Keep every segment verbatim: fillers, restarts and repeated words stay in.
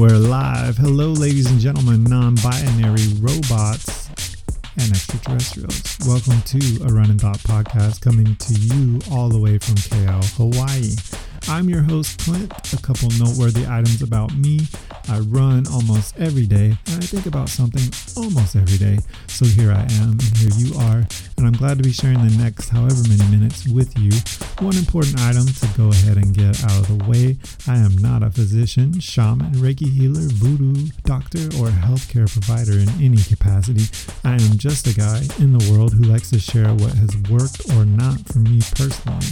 we're live. Hello, ladies and gentlemen, non-binary robots and extraterrestrials. Welcome to A Runnin' Thought podcast, coming to you all the way from K L, Hawaii. I'm your host, Clint. A couple noteworthy items about me. I run almost every day, and I think about something almost every day. So here I am, and here you are, and I'm glad to be sharing the next however many minutes with you. One important item to go ahead and get out of the way. I am not a physician, shaman, Reiki healer, voodoo, doctor, or healthcare provider in any capacity. I am just a guy in the world who likes to share what has worked or not for me personally.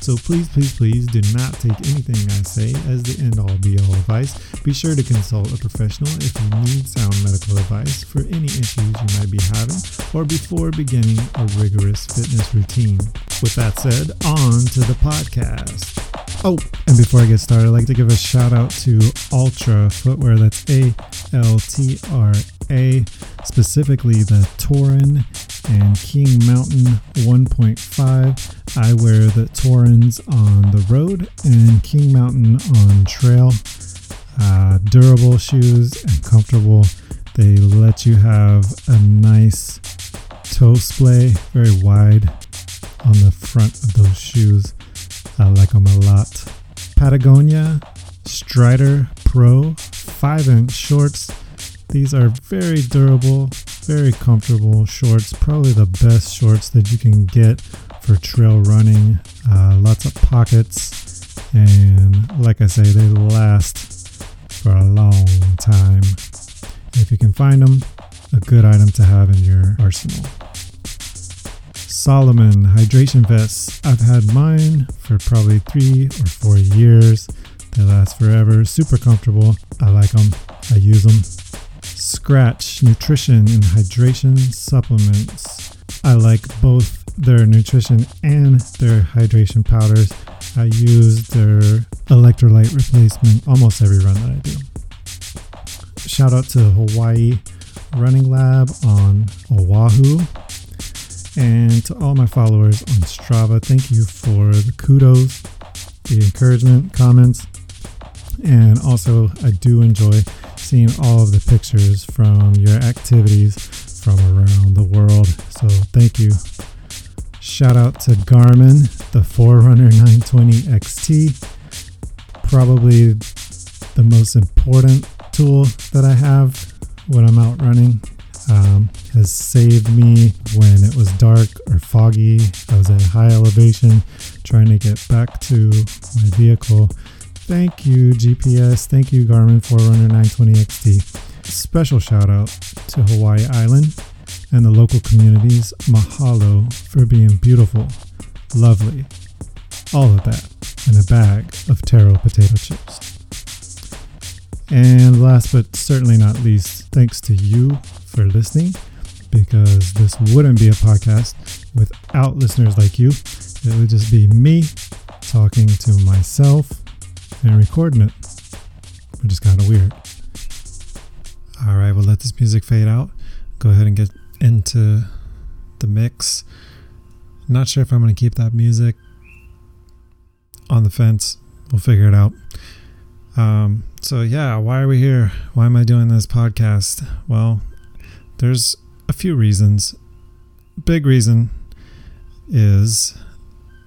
So please, please, please do not take anything I say as the end-all be-all advice. Be sure to consult a professional if you need sound medical advice for any issues you might be having or before beginning a rigorous fitness routine. With that said, on to the podcast. Oh, and before I get started, I'd like to give a shout out to Altra Footwear. That's A L T R A, specifically the Torin and King Mountain one point five. I wear the Torins on the road and King Mountain on trail. Uh, durable shoes and comfortable. They let you have a nice toe splay, very wide on the front of those shoes. I like them a lot. Patagonia Strider Pro five inch shorts. These are very durable, very comfortable shorts. Probably the best shorts that you can get for trail running. Uh, lots of pockets, and like I say, they last for a long time. If you can find them, a good item to have in your arsenal. Salomon hydration vests. I've had mine for probably three or four years. They last forever, super comfortable. I like them, I use them. Scratch nutrition and hydration supplements. I like both their nutrition and their hydration powders. I use their electrolyte replacement almost every run that I do. Shout out to Hawaii Running Lab on Oahu and to all my followers on Strava. Thank you for the kudos, the encouragement, comments, and also I do enjoy seeing all of the pictures from your activities from around the world. So thank you. Shout out to Garmin, the Forerunner nine twenty X T, probably the most important tool that I have when I'm out running. Um, has saved me when it was dark or foggy. I was at high elevation trying to get back to my vehicle. Thank you, G P S. Thank you, Garmin Forerunner nine twenty X T. Special shout out to Hawaii Island and the local communities. Mahalo for being beautiful, lovely, all of that, and a bag of taro potato chips. And last but certainly not least, thanks to you for listening, because this wouldn't be a podcast without listeners like you. It would just be me talking to myself and recording it, which is kind of weird. All right, we'll let this music fade out. Go ahead and get into the mix. Not sure if I'm going to keep that music. On the fence. We'll figure it out. Um, so yeah, why are we here? Why am I doing this podcast? Well, there's a few reasons. Big reason is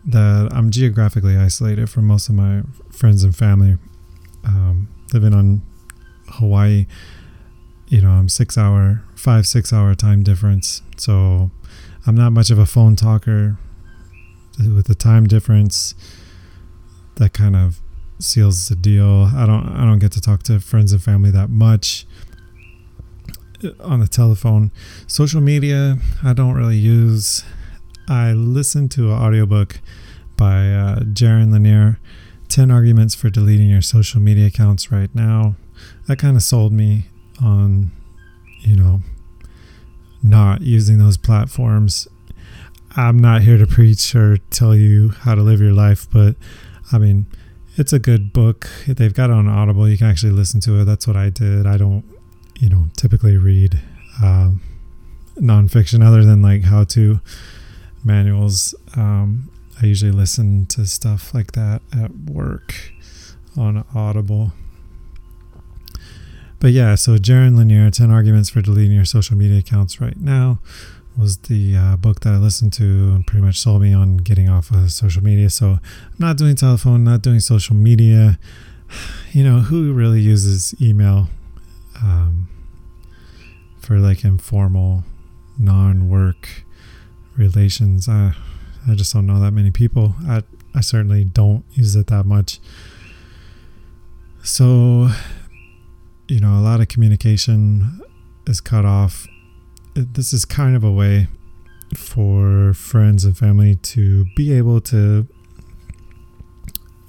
that I'm geographically isolated from most of my friends and family. Um, living on Hawaii, you know, I'm six hour, five, six hour time difference. So I'm not much of a phone talker. With the time difference, that kind of seals the deal. I don't, I don't get to talk to friends and family that much on the telephone. Social media, I don't really use. I listened to an audiobook by uh, Jaron Lanier, ten Arguments for Deleting Your Social Media Accounts Right Now. That kind of sold me on, you know, not using those platforms. I'm not here to preach or tell you how to live your life, but I mean, it's a good book. They've got it on Audible. You can actually listen to it. That's what I did. I don't, you know, typically read um, nonfiction other than like how-to manuals. Um, I usually listen to stuff like that at work on Audible. But yeah, so Jaron Lanier, ten Arguments for Deleting Your Social Media Accounts Right Now, was the uh, book that I listened to and pretty much sold me on getting off of social media. So I'm not doing telephone, not doing social media. You know, who really uses email um, for like informal, non-work relations? I, I just don't know that many people. I, I certainly don't use it that much. So, you know, a lot of communication is cut off. This is kind of a way for friends and family to be able to,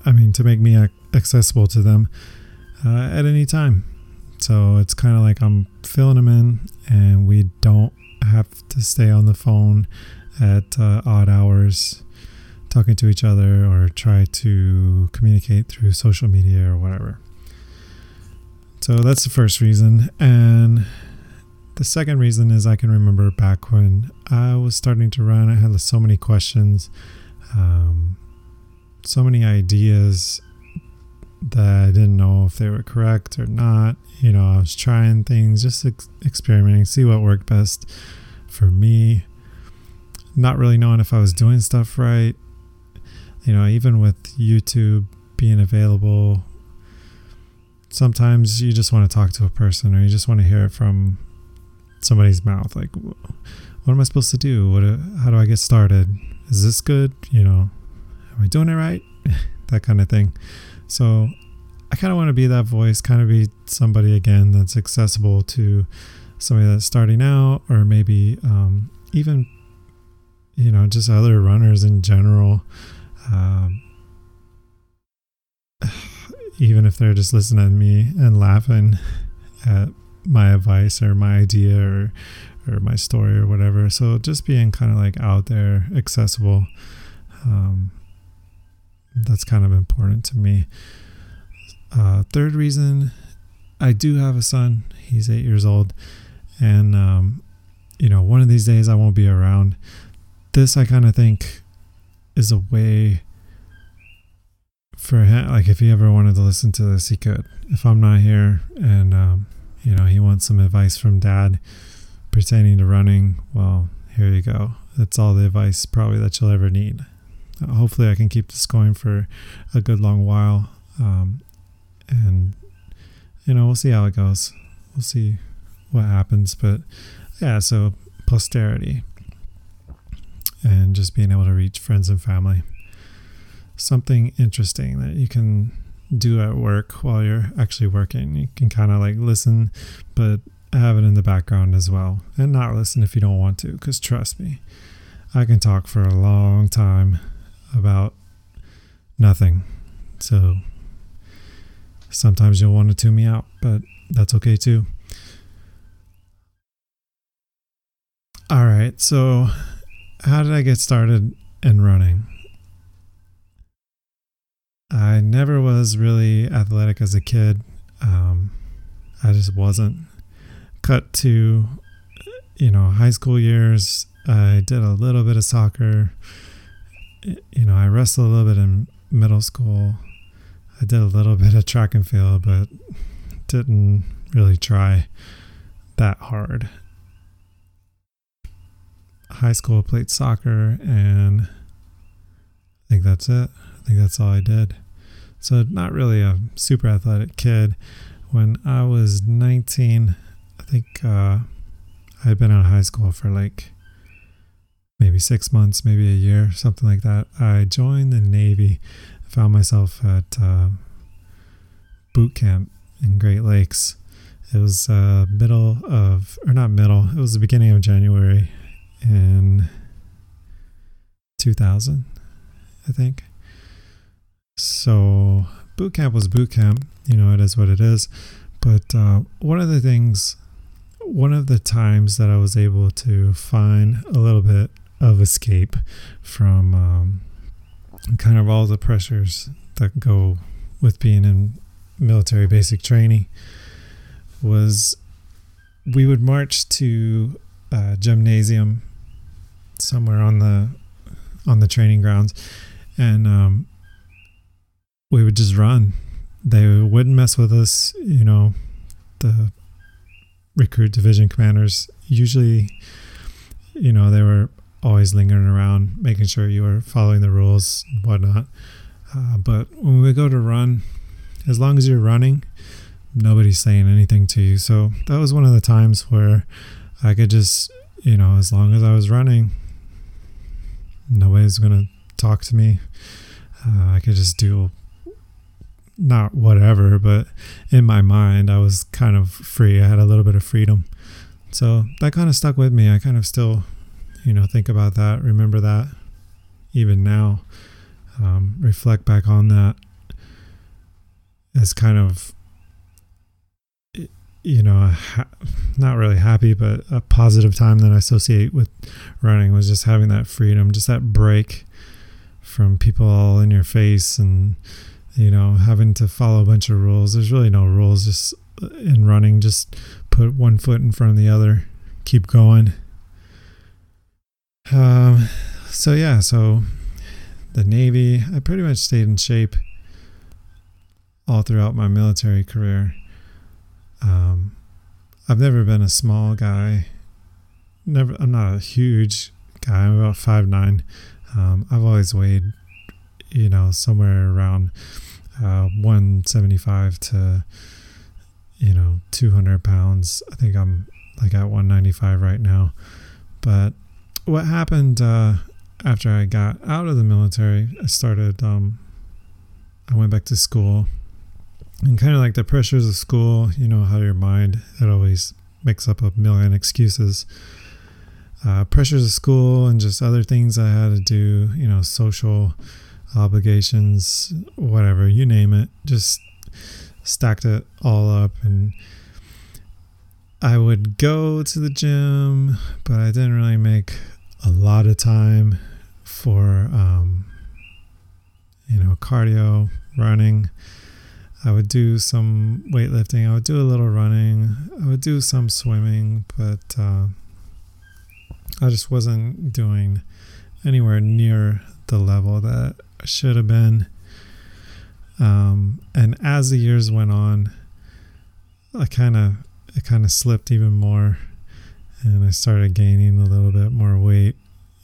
I mean, to make me accessible to them uh, at any time. So it's kind of like I'm filling them in, and we don't have to stay on the phone at uh, odd hours talking to each other or try to communicate through social media or whatever. So that's the first reason. And the second reason is I can remember back when I was starting to run, I had so many questions, um, so many ideas that I didn't know if they were correct or not. You know, I was trying things, just ex- experimenting, see what worked best for me, not really knowing if I was doing stuff right. You know, even with YouTube being available, sometimes you just want to talk to a person, or you just want to hear it from somebody's mouth. Like, what am I supposed to do? What? How do I get started? Is this good? You know, am I doing it right? That kind of thing. So I kind of want to be that voice, kind of be somebody again that's accessible to somebody that's starting out, or maybe um, even, you know, just other runners in general. Um, even if they're just listening to me and laughing at my advice or my idea or or my story or whatever. So just being kind of like out there, accessible, um, that's kind of important to me. Uh, third reason, I do have a son. He's eight years old, and um, you know, one of these days I won't be around. This, I kind of think, is a way for him. Like, if he ever wanted to listen to this, he could. If I'm not here and um you know, he wants some advice from dad pertaining to running, well, here you go. That's all the advice probably that you'll ever need. Hopefully I can keep this going for a good long while. Um, and, you know, we'll see how it goes. We'll see what happens. But yeah, so posterity and just being able to reach friends and family. Something interesting that you can do at work while you're actually working. You can kind of like listen, but have it in the background as well, and not listen if you don't want to, because trust me, I can talk for a long time about nothing. So sometimes you'll want to tune me out, but that's okay too. All right, so how did I get started in running? I never was really athletic as a kid. Um, I just wasn't. Cut to, you know, high school years, I did a little bit of soccer. You know, I wrestled a little bit in middle school. I did a little bit of track and field, but didn't really try that hard. High school, played soccer, and I think that's it. I think that's all I did. So not really a super athletic kid. When I was nineteen, I think uh, I had been out of high school for like maybe six months, maybe a year, something like that. I joined the Navy. I found myself at uh, boot camp in Great Lakes. It was uh, middle of, or not middle, it was the beginning of January in two thousand, I think. So boot camp was boot camp, you know, it is what it is. But uh, one of the things, one of the times that I was able to find a little bit of escape from um, kind of all the pressures that go with being in military basic training was we would march to a gymnasium somewhere on the on the training grounds, and um, we would just run. They wouldn't mess with us, you know. the recruit division commanders, usually, you know, they were always lingering around, making sure you were following the rules and whatnot. Uh, but when we go to run, as long as you're running, nobody's saying anything to you. So that was one of the times where I could just, you know, as long as I was running, nobody's going to talk to me. Uh, I could just do not whatever, but in my mind, I was kind of free. I had a little bit of freedom. So that kind of stuck with me. I kind of still, you know, think about that, remember that even now, um, reflect back on that as kind of, you know, a ha- not really happy, but a positive time that I associate with running was just having that freedom, just that break from people all in your face and, you know, having to follow a bunch of rules. There's really no rules just in running. Just put one foot in front of the other, keep going. Um, so yeah, so the Navy, I pretty much stayed in shape all throughout my military career. Um, I've never been a small guy. Never, I'm not a huge guy. I'm about five nine. Um, I've always weighed, you know, somewhere around uh, one seventy-five to, you know, two hundred pounds. I think I'm like at one ninety-five right now. But what happened uh, after I got out of the military, I started, um, I went back to school. And kind of like the pressures of school, you know, how your mind, it always makes up a million excuses. Uh, pressures of school and just other things I had to do, you know, social obligations, whatever, you name it. Just stacked it all up. And I would go to the gym, but I didn't really make a lot of time for, um, you know, cardio, running. I would do some weightlifting. I would do a little running. I would do some swimming, but uh, I just wasn't doing anywhere near the level that I should have been. Um, and as the years went on, I kind of it kind of slipped even more, and I started gaining a little bit more weight,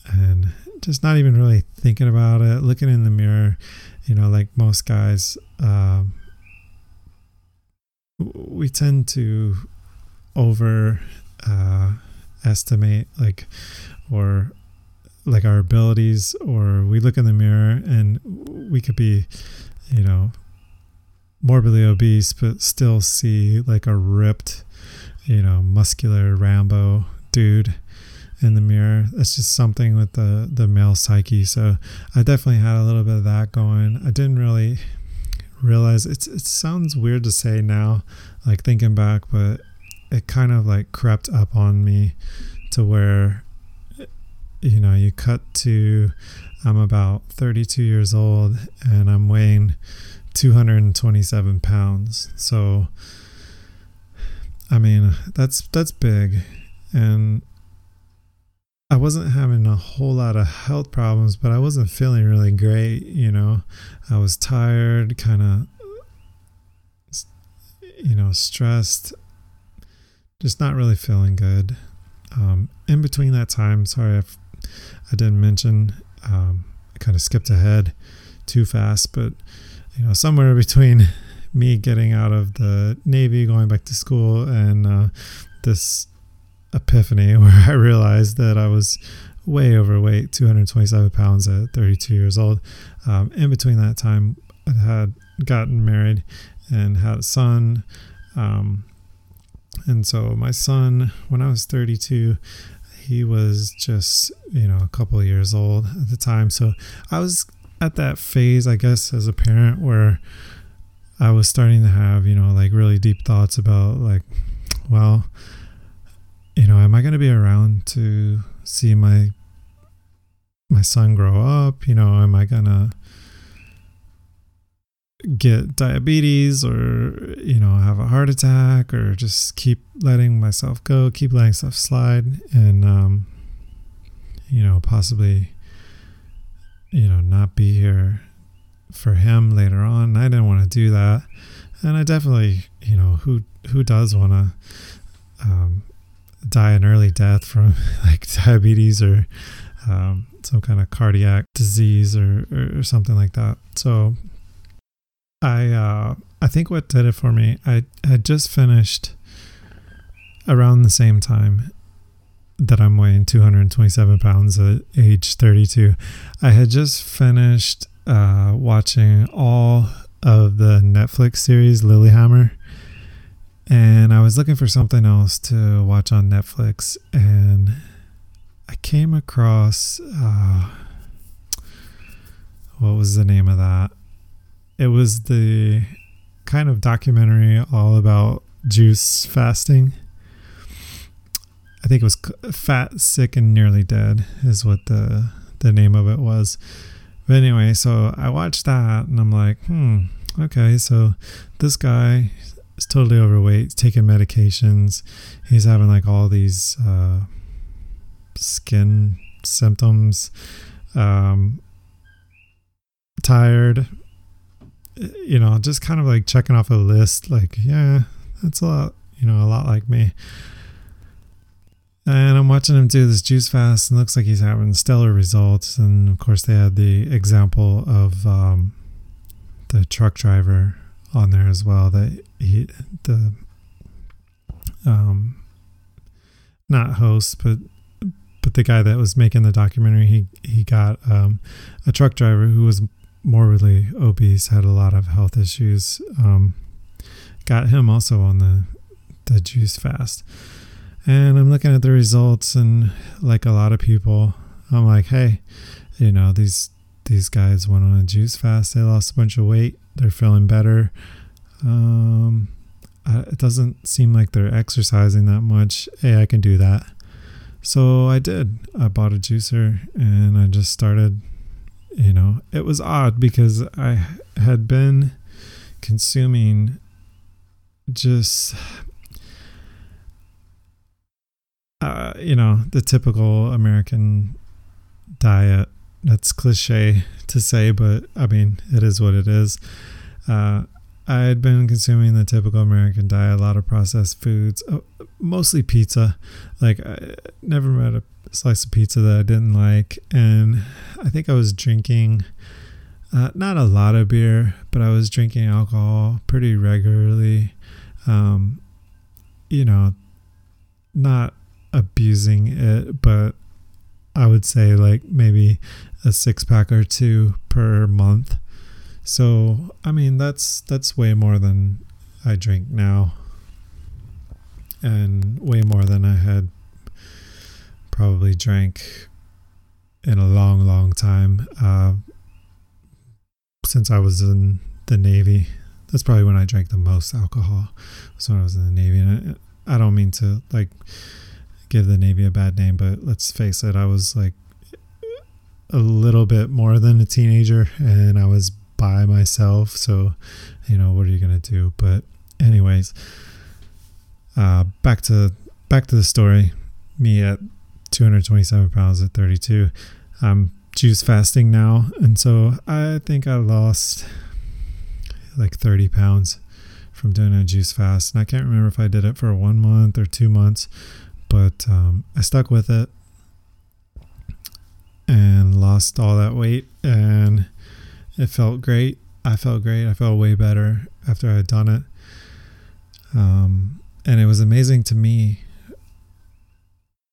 and just not even really thinking about it. Looking in the mirror, you know, like most guys. Uh, we tend to over uh, estimate like, or like our abilities, or we look in the mirror and we could be, you know, morbidly obese, but still see like a ripped, you know, muscular Rambo dude in the mirror. That's just something with the, the male psyche. So I definitely had a little bit of that going. I didn't really realize it's it sounds weird to say now, like thinking back, but it kind of like crept up on me to where, you know, you cut to I'm about thirty-two years old and I'm weighing two hundred twenty-seven pounds. So I mean, that's that's big, and I wasn't having a whole lot of health problems, but I wasn't feeling really great, you know. I was tired, kind of, you know, stressed, just not really feeling good. Um, in between that time, sorry if I didn't mention, um, I kind of skipped ahead too fast, but, you know, somewhere between me getting out of the Navy, going back to school, and uh, this epiphany where I realized that I was way overweight, two hundred twenty-seven pounds at thirty-two years old. Um, in between that time, I had gotten married and had a son. Um, and so my son, when I was thirty-two, he was just, you know, a couple of years old at the time. So I was at that phase, I guess, as a parent where I was starting to have, you know, like really deep thoughts about like, well, you know, am I going to be around to see my my son grow up? You know, am I going to get diabetes, or, you know, have a heart attack, or just keep letting myself go, keep letting stuff slide, and, um, you know, possibly, you know, not be here for him later on. I didn't want to do that. And I definitely, you know, who who does want to um, die an early death from like diabetes or um, some kind of cardiac disease or, or something like that. So I uh, I think what did it for me, I had just finished around the same time that I'm weighing two hundred twenty-seven pounds at age thirty-two. I had just finished uh, watching all of the Netflix series Lilyhammer, and I was looking for something else to watch on Netflix, and I came across uh, what was the name of that? It was the kind of documentary all about juice fasting. I think it was Fat, Sick, and Nearly Dead is what the the name of it was. But anyway, so I watched that and I'm like, hmm, okay, so this guy is totally overweight, taking medications. He's having like all these uh, skin symptoms, um, tired, you know, just kind of like checking off a list like, yeah, that's a lot, you know, a lot like me. And I'm watching him do this juice fast, and looks like he's having stellar results. And of course, they had the example of um, the truck driver on there as well. That he, the um, not host, but but the guy that was making the documentary, he he got um, a truck driver who was morbidly obese, had a lot of health issues. Um, got him also on the the juice fast. And I'm looking at the results, and like a lot of people, I'm like, hey, you know, these these guys went on a juice fast. They lost a bunch of weight. They're feeling better. Um, I, it doesn't seem like they're exercising that much. Hey, I can do that. So I did. I bought a juicer, and I just started, you know. It was odd because I had been consuming just... Uh, you know, the typical American diet. That's cliche to say, but I mean, it is what it is. Uh, I had been consuming the typical American diet, a lot of processed foods, mostly pizza. Like, I never met a slice of pizza that I didn't like. And I think I was drinking, uh, not a lot of beer, but I was drinking alcohol pretty regularly. Um, you know, not abusing it, but I would say like maybe a six pack or two per month. So I mean, that's that's way more than I drink now, and way more than I had probably drank in a long long time, uh, since I was in the Navy. That's probably when I drank the most alcohol, was when I was in the Navy. And I, I don't mean to like give the Navy a bad name, but let's face it, I was like a little bit more than a teenager, and I was by myself, so you know, what are you gonna do? But anyways, uh back to back to the story. Me at two hundred twenty-seven pounds at thirty-two, I'm juice fasting now, and so I think I lost like thirty pounds from doing a juice fast. And I can't remember if I did it for one month or two months. But um, I stuck with it and lost all that weight, and it felt great. I felt great. I felt way better after I had done it. Um, and it was amazing to me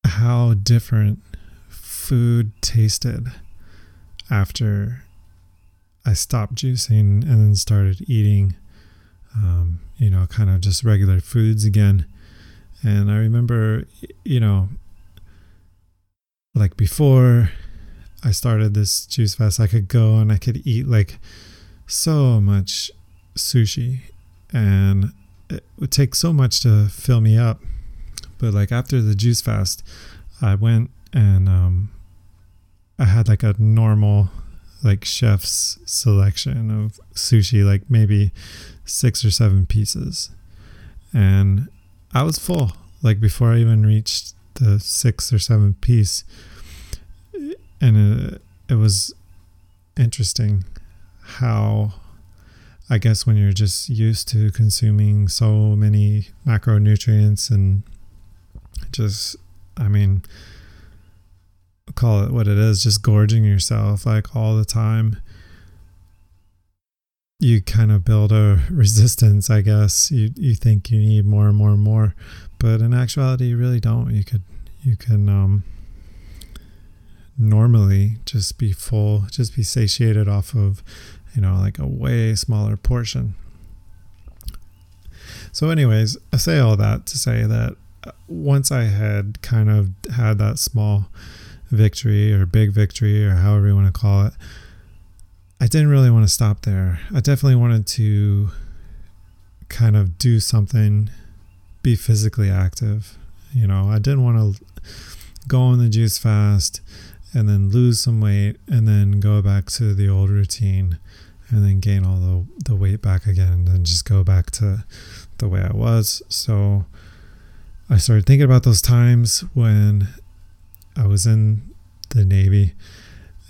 how different food tasted after I stopped juicing and then started eating, um, you know, kind of just regular foods again. And I remember, you know, like before I started this juice fast, I could go and I could eat like so much sushi, and it would take so much to fill me up. But like after the juice fast, I went and um, I had like a normal like chef's selection of sushi, like maybe six or seven pieces. And I was full, like before I even reached the six or seven piece. And it, it was interesting how I guess when you're just used to consuming so many macronutrients and just, I mean, call it what it is, just gorging yourself like all the time, you kind of build a resistance, I guess. You you think you need more and more and more, but in actuality, you really don't. You could you can um, normally just be full, just be satiated off of, you know, like a way smaller portion. So anyways, I say all that to say that once I had kind of had that small victory or big victory or however you want to call it, I didn't really want to stop there. I definitely wanted to kind of do something, be physically active. You know, I didn't want to go on the juice fast and then lose some weight and then go back to the old routine and then gain all the, the weight back again and then just go back to the way I was. So I started thinking about those times when I was in the Navy,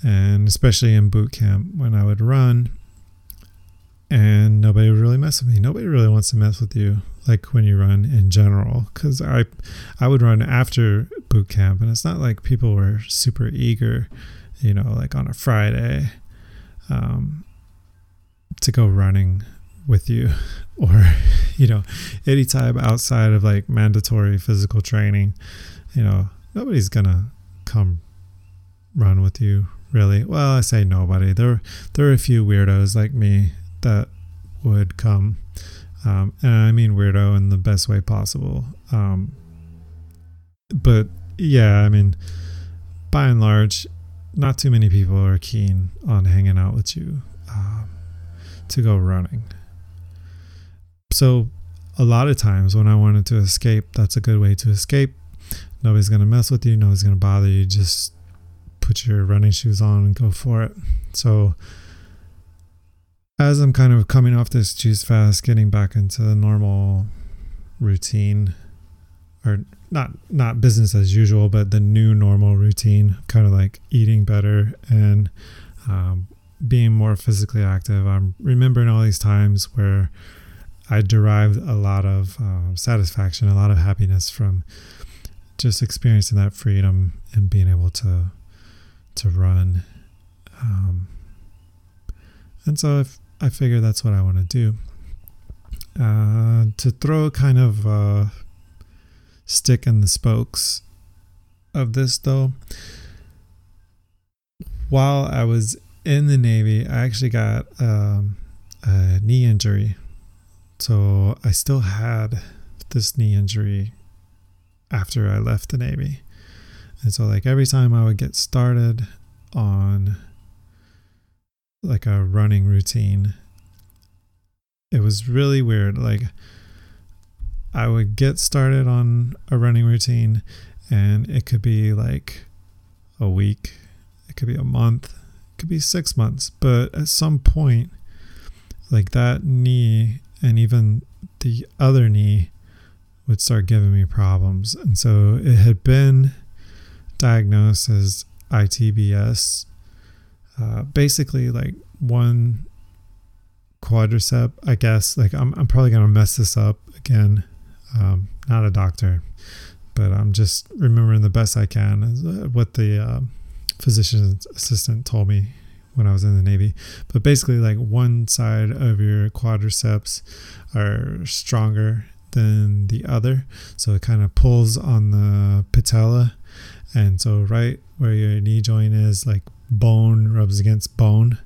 and especially in boot camp, when I would run and nobody would really mess with me. Nobody really wants to mess with you like when you run in general, because I I would run after boot camp, and it's not like people were super eager, you know, like on a Friday um, to go running with you, or, you know, any time outside of like mandatory physical training. You know, nobody's gonna come run with you, really. Well, I say nobody. There, there were a few weirdos like me that would come, um, and I mean weirdo in the best way possible. Um, but yeah, I mean, by and large, not too many people are keen on hanging out with you um, to go running. So a lot of times when I wanted to escape, that's a good way to escape. Nobody's going to mess with you. Nobody's going to bother you. Just put your running shoes on and go for it. So as I'm kind of coming off this juice fast, getting back into the normal routine, or not not business as usual, but the new normal routine, kind of like eating better and um, being more physically active, I'm remembering all these times where I derived a lot of um, satisfaction, a lot of happiness from just experiencing that freedom and being able to to run. Um, and so if, I figure that's what I want to do. Uh, to throw kind of a stick in the spokes of this though, while I was in the Navy, I actually got um, a knee injury. So I still had this knee injury after I left the Navy. And so like every time I would get started on like a running routine, it was really weird. Like I would get started on a running routine and it could be like a week, it could be a month, it could be six months. But at some point, like that knee and even the other knee would start giving me problems. And so it had been diagnosed as I T B S. Uh, basically like one quadricep, I guess. Like I'm I'm probably going to mess this up again. Um, not a doctor, but I'm just remembering the best I can is what the uh, physician's assistant told me when I was in the Navy. But basically like one side of your quadriceps are stronger than the other, so it kind of pulls on the patella, and so right where your knee joint is, like bone rubs against bone,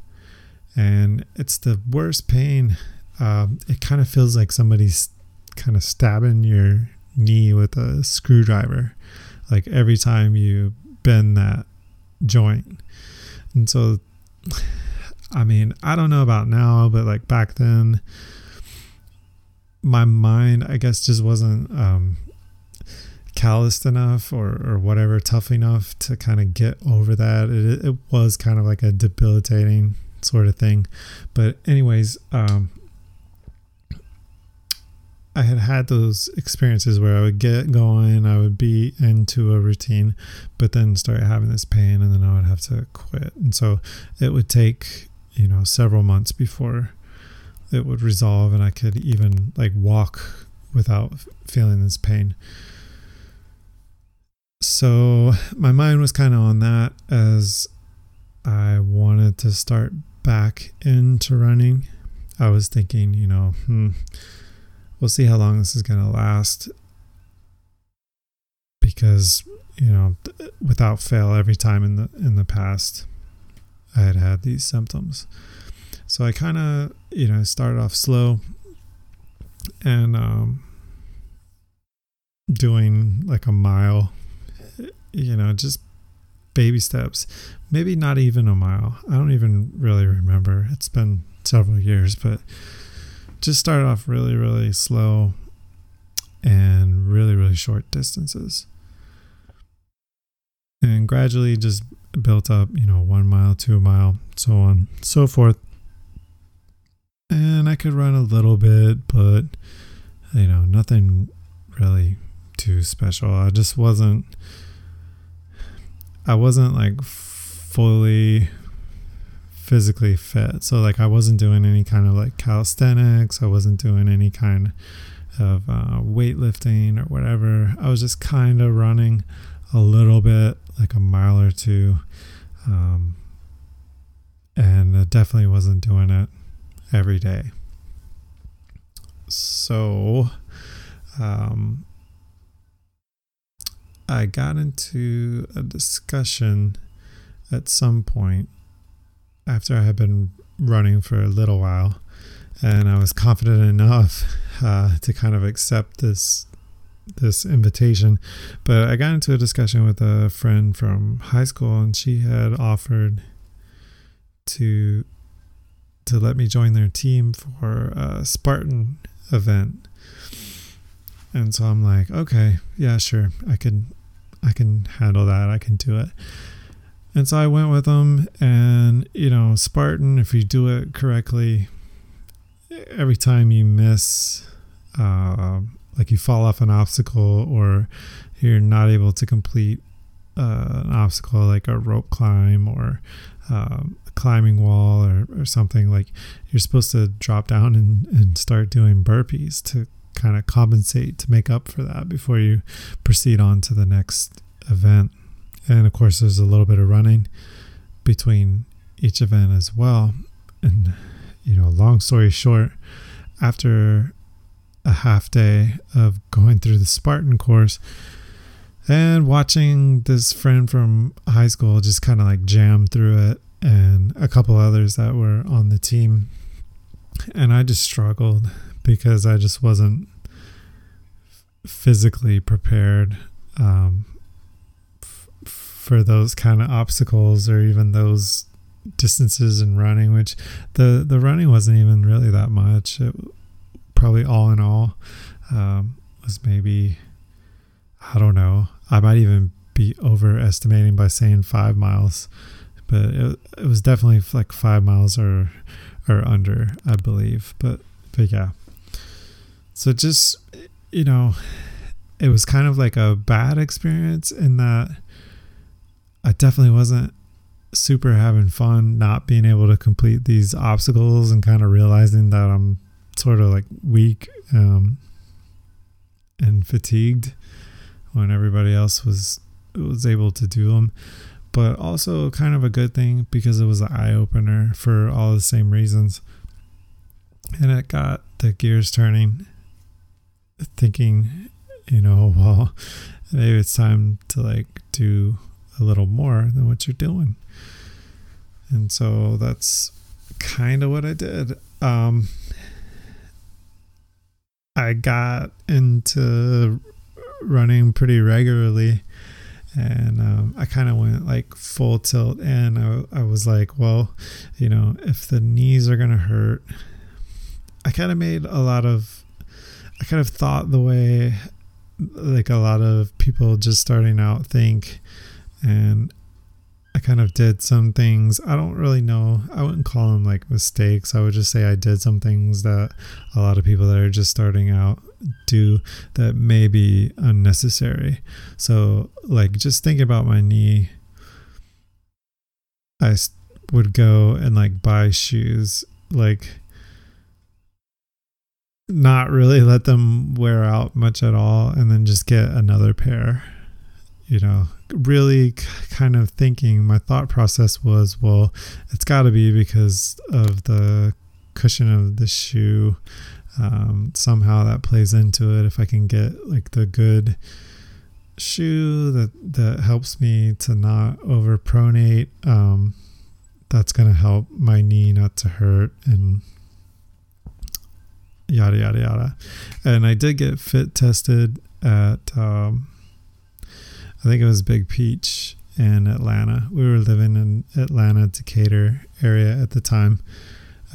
and it's the worst pain. Um, it kind of feels like somebody's kind of stabbing your knee with a screwdriver, like every time you bend that joint. And so I mean, I don't know about now, but like back then, my mind, I guess, just wasn't um, calloused enough or, or whatever, tough enough to kind of get over that. It, it was kind of like a debilitating sort of thing. But anyways, um, I had had those experiences where I would get going, I would be into a routine, but then start having this pain, and then I would have to quit. And so it would take, you know, several months before it would resolve and I could even like walk without feeling this pain. So my mind was kind of on that as I wanted to start back into running. I was thinking, you know, hmm, we'll see how long this is going to last, because, you know, without fail, every time in the in the past, I had had these symptoms. So I kind of, you know, started off slow and um, doing like a mile, you know, just baby steps, maybe not even a mile. I don't even really remember. It's been several years, but just started off really, really slow and really, really short distances. And gradually just built up, you know, one mile, two mile, so on, so forth. And I could run a little bit, but, you know, nothing really too special. I just wasn't, I wasn't like fully physically fit. So like I wasn't doing any kind of like calisthenics. I wasn't doing any kind of uh, weightlifting or whatever. I was just kind of running a little bit, like a mile or two. Um, and I definitely wasn't doing it every day. So um, I got into a discussion at some point after I had been running for a little while, and I was confident enough uh, to kind of accept this this invitation. But I got into a discussion with a friend from high school, and she had offered to to let me join their team for a Spartan event. And so I'm like, okay, yeah, sure. I can, I can handle that. I can do it. And so I went with them, and, you know, Spartan, if you do it correctly, every time you miss, uh, like you fall off an obstacle or you're not able to complete uh, an obstacle like a rope climb or um, a climbing wall or, or something, like you're supposed to drop down and, and start doing burpees to kind of compensate, to make up for that before you proceed on to the next event. And of course there's a little bit of running between each event as well. And, you know, long story short, after a half day of going through the Spartan course and watching this friend from high school just kind of like jam through it, and a couple others that were on the team, and I just struggled because I just wasn't physically prepared um, f- for those kind of obstacles or even those distances in running, which the, the running wasn't even really that much. It probably all in all um, was maybe, I don't know, I might even be overestimating by saying five miles, but it, it was definitely like five miles or, or under, I believe. But, but yeah. So just, you know, it was kind of like a bad experience in that I definitely wasn't super having fun not being able to complete these obstacles and kind of realizing that I'm sort of like weak um, and fatigued when everybody else was was able to do them. But also kind of a good thing because it was an eye-opener for all the same reasons. And it got the gears turning, thinking, you know, well, maybe it's time to like do a little more than what you're doing. And so that's kind of what I did. Um, I got into running pretty regularly, and um, I kind of went like full tilt in. I, I was like, well, you know, if the knees are going to hurt, I kind of made a lot of, I kind of thought the way like a lot of people just starting out think, and I kind of did some things. I don't really know. I wouldn't call them like mistakes. I would just say I did some things that a lot of people that are just starting out do that may be unnecessary. So like just thinking about my knee, I would go and like buy shoes like not really let them wear out much at all, and then just get another pair. You know, really kind of thinking, my thought process was, well, it's got to be because of the cushion of the shoe. Um, somehow that plays into it. If I can get like the good shoe that that helps me to not over pronate, um, that's going to help my knee not to hurt, and yada yada yada. And I did get fit tested at um, I think it was Big Peach in Atlanta. We were living in Atlanta, Decatur area at the time.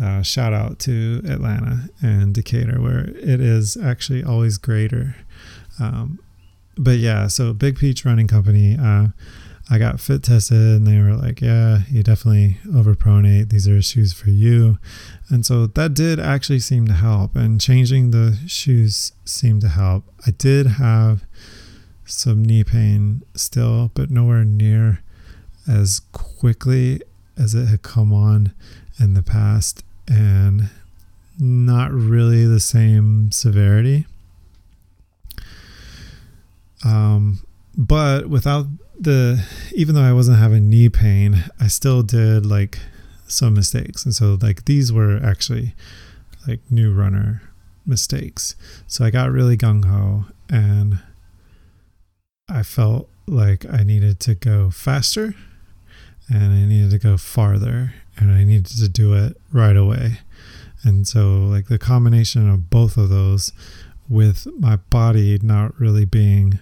Uh, shout out to Atlanta and Decatur, where it is actually always greater. Um, but yeah, so Big Peach Running Company, uh, I got fit tested, and they were like, yeah, you definitely overpronate. These are shoes for you. And so that did actually seem to help, and changing the shoes seemed to help. I did have some knee pain still, but nowhere near as quickly as it had come on in the past, and not really the same severity. Um, but without the, even though I wasn't having knee pain, I still did like some mistakes. And so like these were actually like new runner mistakes. So I got really gung-ho, and I felt like I needed to go faster, and I needed to go farther, and I needed to do it right away. And so like the combination of both of those, with my body not really being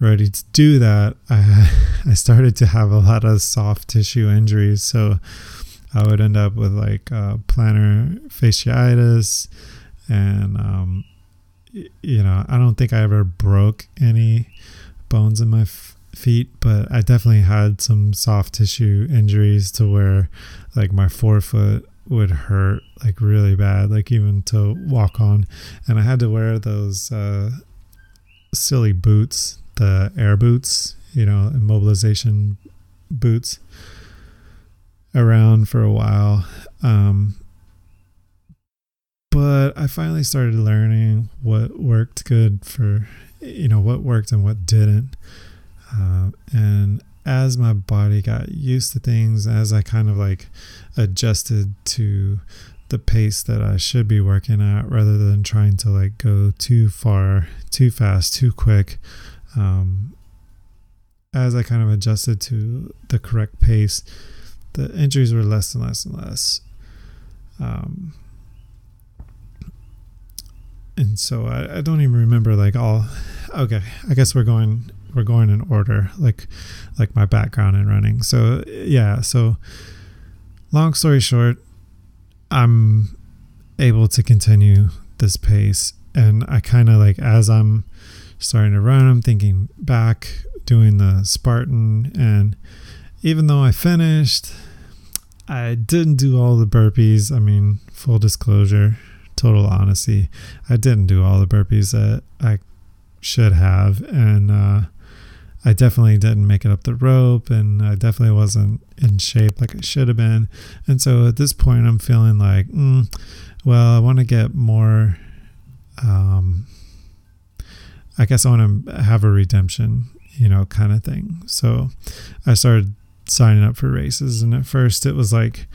ready to do that, I I started to have a lot of soft tissue injuries. So I would end up with like uh, plantar fasciitis, and um, y- you know, I don't think I ever broke any bones in my f- feet, but I definitely had some soft tissue injuries to where like my forefoot would hurt like really bad, like even to walk on. And I had to wear those uh, silly boots, the air boots, you know, immobilization boots, around for a while. Um, but I finally started learning what worked good for, you know, what worked and what didn't. Uh, and as my body got used to things, as I kind of like adjusted to the pace that I should be working at, rather than trying to like go too far, too fast, too quick, um, as I kind of adjusted to the correct pace, the injuries were less and less and less. Um, and so I, I don't even remember like all, okay, I guess we're going... We're going in order, like like my background in running. So yeah, so long story short, I'm able to continue this pace, and I kind of like, as I'm starting to run, I'm thinking back doing the Spartan, and even though I finished, I didn't do all the burpees. I mean, full disclosure, total honesty, I didn't do all the burpees that I should have, and uh I definitely didn't make it up the rope, and I definitely wasn't in shape like I should have been. And so at this point, I'm feeling like, mm, well, I want to get more, um, I guess I want to have a redemption, you know, kind of thing. So I started signing up for races. And at first it was like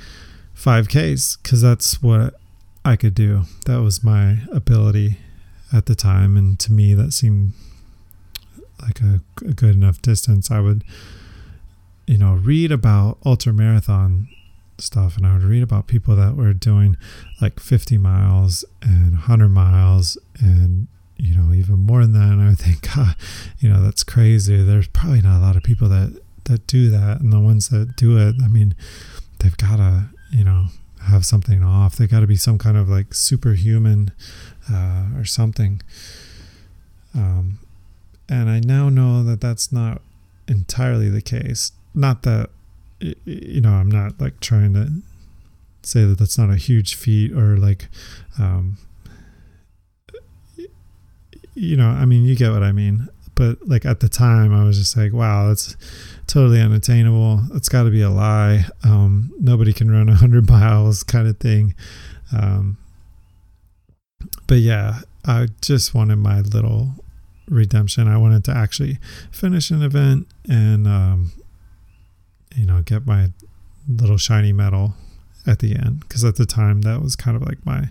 five Ks, because that's what I could do. That was my ability at the time. And to me, that seemed like a, a good enough distance. I would, you know, read about ultra marathon stuff, and I would read about people that were doing like fifty miles and one hundred miles and, you know, even more than that. And I would think, God, you know, that's crazy. There's probably not a lot of people that, that do that. And the ones that do it, I mean, they've got to, you know, have something off. They got to be some kind of like superhuman uh, or something. Um, And I now know that that's not entirely the case. Not that, you know, I'm not like trying to say that that's not a huge feat, or like, um, you know, I mean, you get what I mean. But like at the time, I was just like, wow, that's totally unattainable. It's got to be a lie. Um, nobody can run a hundred miles kind of thing. Um, But yeah, I just wanted my little redemption. I wanted to actually finish an event and, um, you know, get my little shiny medal at the end. Because at the time, that was kind of like my,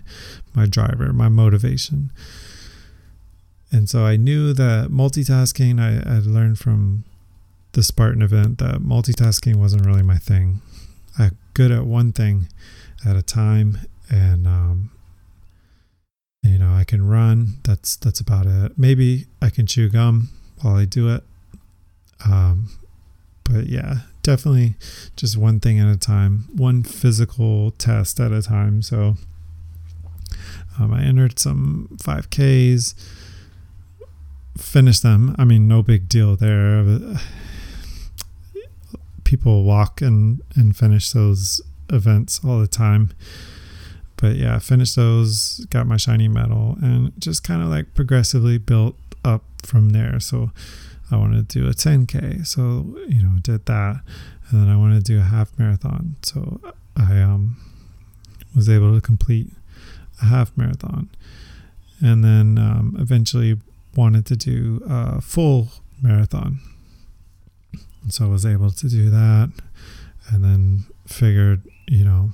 my driver, my motivation. And so I knew that multitasking, I, I learned from the Spartan event that multitasking wasn't really my thing. I'm good at one thing at a time, and um, you know, I can run. That's that's about it. Maybe I can chew gum while I do it. Um, but yeah, definitely just one thing at a time, one physical test at a time. So um, I entered some five Ks, finished them. I mean, no big deal there. But people walk and, and finish those events all the time. But yeah, finished those, got my shiny medal, and just kind of like progressively built up from there. So I wanted to do a ten K. So, you know, did that. And then I wanted to do a half marathon. So I um was able to complete a half marathon. And then um, eventually wanted to do a full marathon. And so I was able to do that, and then figured, you know,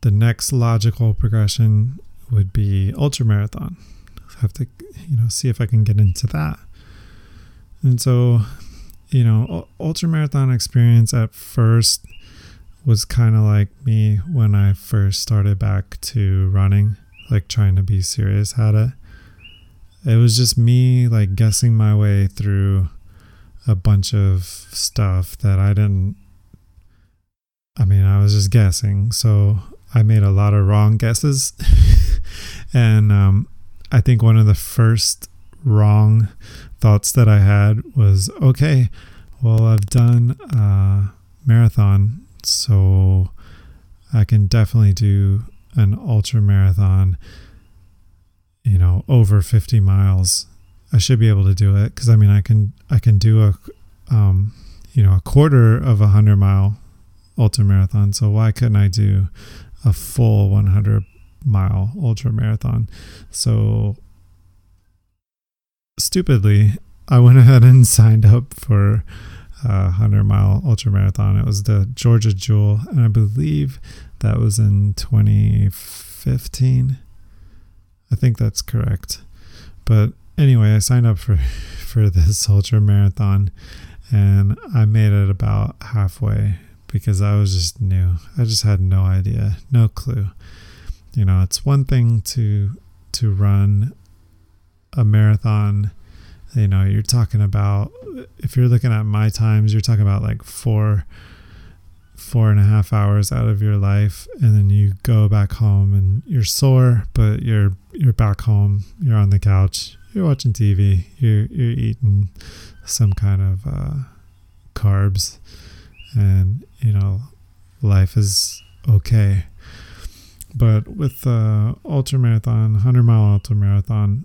the next logical progression would be ultramarathon. I have to, you know, see if I can get into that. And so, you know, ultramarathon experience at first was kind of like me when I first started back to running, like trying to be serious at it. It was just me like guessing my way through a bunch of stuff that I didn't, I mean, I was just guessing. So I made a lot of wrong guesses. And um, I think one of the first wrong thoughts that I had was, okay, well, I've done a marathon, so I can definitely do an ultra marathon, you know, over fifty miles. I should be able to do it, because I mean I can I can do a um, you know a quarter of a hundred mile ultra marathon. So why couldn't I do a full one hundred mile ultra marathon? So stupidly, I went ahead and signed up for a one hundred mile ultra marathon. It was the Georgia Jewel, and I believe that was in twenty fifteen. I think that's correct, but. Anyway, I signed up for, for this ultra marathon, and I made it about halfway because I was just new. I just had no idea, no clue. You know, it's one thing to to run a marathon. You know, you're talking about, if you're looking at my times, you're talking about like four, four and a half hours out of your life, and then you go back home and you're sore, but you're you're back home, you're on the couch. You're watching T V, you're, you're eating some kind of uh, carbs, and, you know, life is okay. But with the uh, ultramarathon, one hundred mile ultramarathon,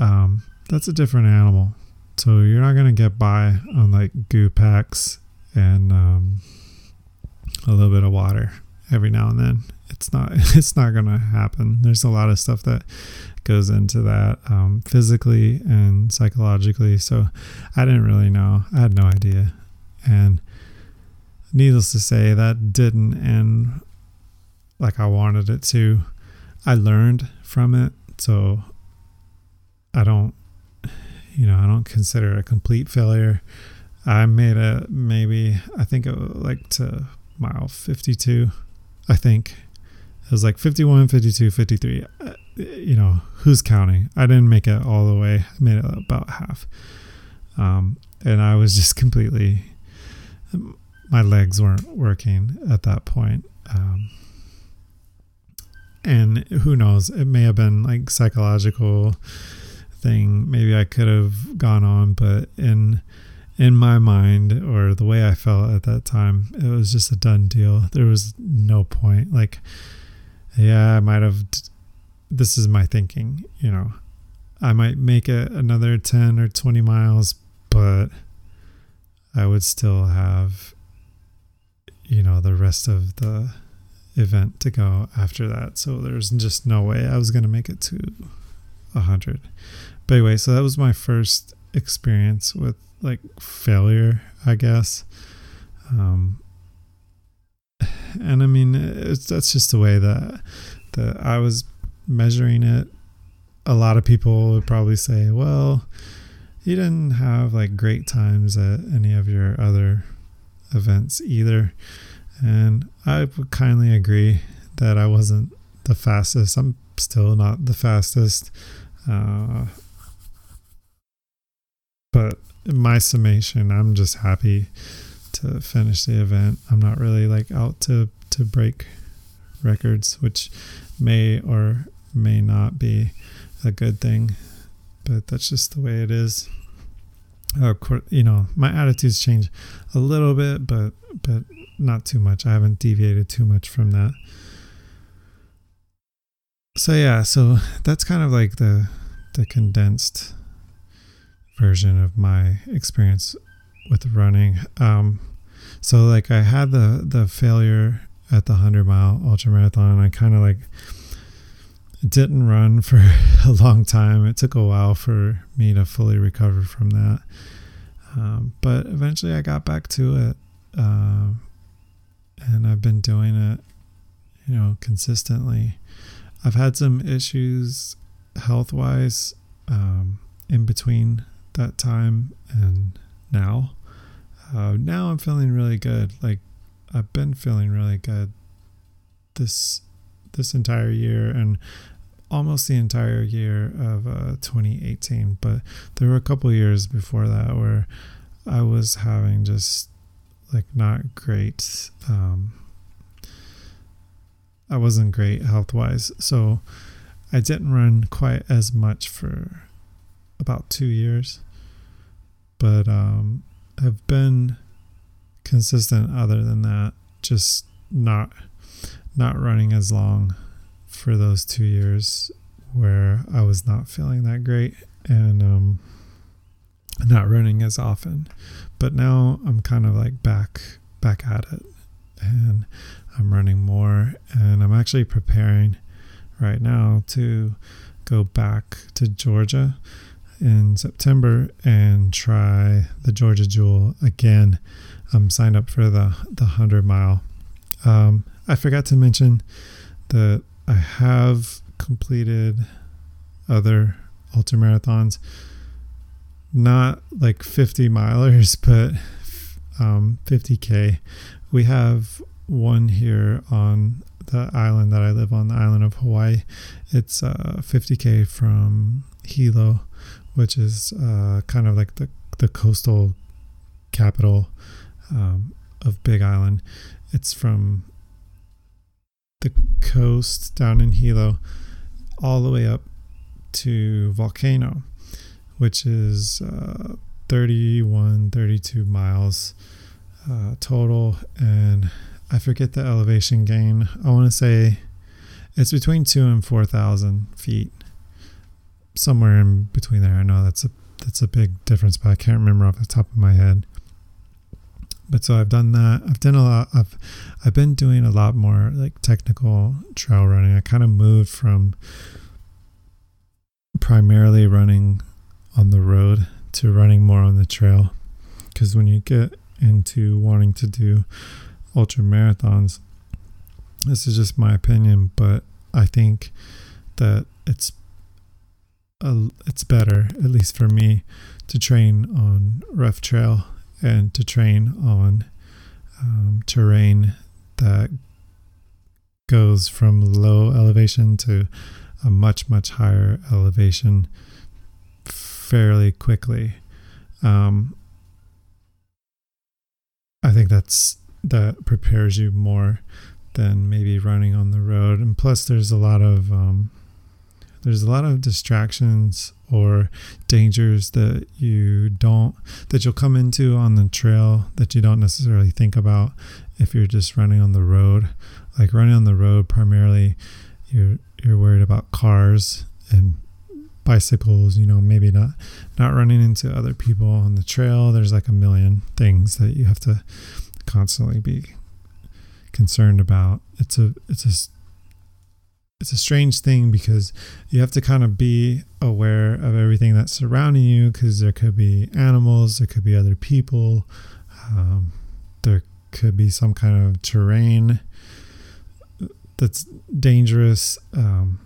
um, that's a different animal. So you're not going to get by on, like, goo packs and um, a little bit of water every now and then. It's not, it's not going to happen. There's a lot of stuff that goes into that um, physically and psychologically. So I didn't really know. I had no idea. And needless to say, that didn't end like I wanted it to. I learned from it. So I don't, you know, I don't consider it a complete failure. I made a, maybe, I think it was like to mile fifty-two, I think. It was like fifty-one, fifty-two, fifty-three. You know, who's counting? I didn't make it all the way. I made it about half. Um, and I was just completely, my legs weren't working at that point. Um, and who knows? It may have been like psychological thing. Maybe I could have gone on, but in in my mind, or the way I felt at that time, it was just a done deal. There was no point. Like, yeah, I might have, this is my thinking, you know, I might make it another ten or twenty miles, but I would still have, you know, the rest of the event to go after that, so there's just no way I was going to make it to one hundred. But anyway, so that was my first experience with like failure, I guess. Um, and I mean, it's, that's just the way that that I was measuring it. A lot of people would probably say, well, you didn't have like great times at any of your other events either. And I would kindly agree that I wasn't the fastest. I'm still not the fastest. Uh, but in my summation, I'm just happy to finish the event. I'm not really like out to, to break records, which may or may not be a good thing, but that's just the way it is. Of course, you know, my attitudes change a little bit, but but not too much. I haven't deviated too much from that. So yeah, so that's kind of like the the condensed version of my experience with running. Um, so like I had the the failure at the one hundred mile ultramarathon. I kind of like didn't run for a long time. It took a while for me to fully recover from that. Um, but eventually I got back to it. Uh, and I've been doing it, you know, consistently. I've had some issues health-wise um, in between that time and now. Uh, now I'm feeling really good. Like, I've been feeling really good this this entire year and almost the entire year of uh, twenty eighteen. But there were a couple years before that where I was having just like not great. Um, I wasn't great health-wise. So I didn't run quite as much for about two years. But um, I've been consistent other than that, just not not running as long for those two years where I was not feeling that great and um, not running as often. But now I'm kind of like back back at it, and I'm running more, and I'm actually preparing right now to go back to Georgia in September and try the Georgia Jewel again. I'm signed up for the, the one hundred mile. Um, I forgot to mention that I have completed other ultramarathons, not like fifty milers, but um, fifty K. We have one here on the island that I live on, the island of Hawaii. It's uh, fifty K from Hilo, which is uh, kind of like the, the coastal capital um, of Big Island. It's from the coast down in Hilo all the way up to Volcano, which is uh, thirty-one, thirty-two miles uh, total. And I forget the elevation gain. I want to say it's between two and four thousand feet, somewhere in between there. I know that's a, that's a big difference, but I can't remember off the top of my head. But so I've done that. I've done a lot. I've, I've been doing a lot more like technical trail running. I kind of moved from primarily running on the road to running more on the trail. Because when you get into wanting to do ultra marathons, this is just my opinion, but I think that it's a, it's better, at least for me, to train on rough trail and to train on um, terrain that goes from low elevation to a much, much higher elevation fairly quickly. Um, I think that's that prepares you more than maybe running on the road. And plus, there's a lot of um, there's a lot of distractions or dangers that you don't, that you'll come into on the trail that you don't necessarily think about if you're just running on the road. Like running on the road, primarily you're you're worried about cars and bicycles, you know, maybe not not running into other people on the trail. There's like a million things that you have to constantly be concerned about. It's a it's a it's a strange thing because you have to kind of be aware of everything that's surrounding you, because there could be animals, there could be other people, um, there could be some kind of terrain that's dangerous. Um,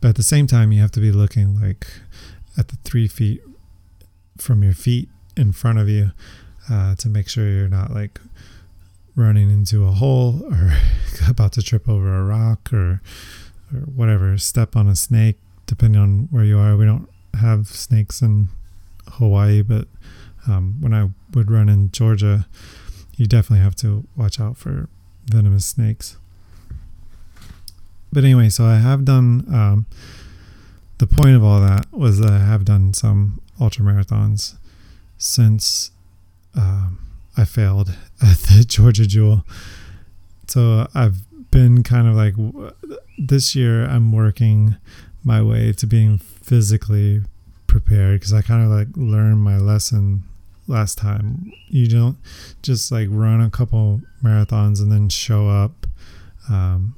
but at the same time, you have to be looking like at the three feet from your feet in front of you uh, to make sure you're not like running into a hole or about to trip over a rock or or whatever, step on a snake, depending on where you are. We don't have snakes in Hawaii, but um, when I would run in Georgia, you definitely have to watch out for venomous snakes. But anyway, so I have done, um, the point of all that was that I have done some ultramarathons since um, I failed at the Georgia Jewel. So I've been kind of like, this year I'm working my way to being physically prepared, because I kind of like learned my lesson last time. You don't just like run a couple marathons and then show up um,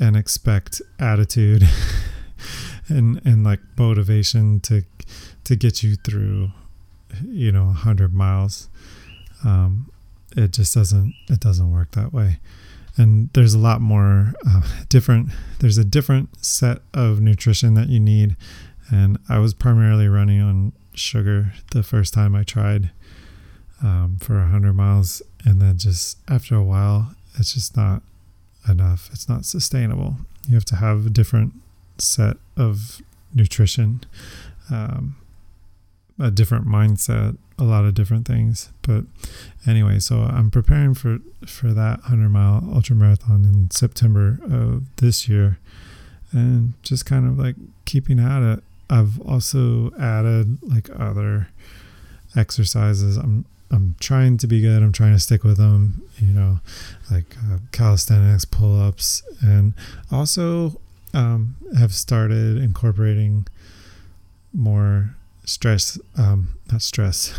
and expect attitude and and like motivation to to get you through, you know, one hundred miles. Um, it just doesn't it doesn't work that way. And there's a lot more uh, different, there's a different set of nutrition that you need. And I was primarily running on sugar the first time I tried um, for one hundred miles. And then just after a while, it's just not enough. It's not sustainable. You have to have a different set of nutrition, um, a different mindset, a lot of different things. But anyway, so I'm preparing for, for that one hundred mile ultramarathon in September of this year, and just kind of like keeping at it. I've also added like other exercises. I'm, I'm trying to be good. I'm trying to stick with them, you know, like uh, calisthenics, pull-ups, and also um, have started incorporating more stress, um, not stress,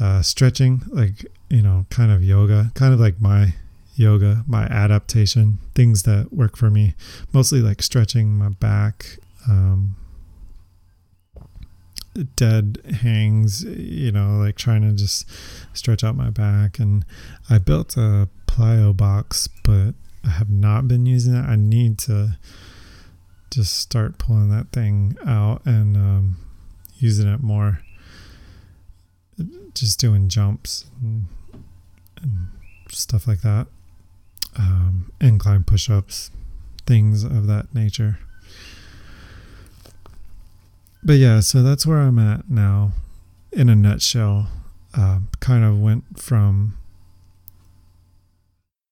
uh, stretching, like, you know, kind of yoga, kind of like my yoga, my adaptation, things that work for me, mostly like stretching my back, um, dead hangs, you know, like trying to just stretch out my back. And I built a plyo box, but I have not been using it. I need to just start pulling that thing out and, um, using it more, just doing jumps and, and stuff like that, um, incline push-ups, things of that nature. But yeah, so that's where I'm at now in a nutshell. Uh, kind of went from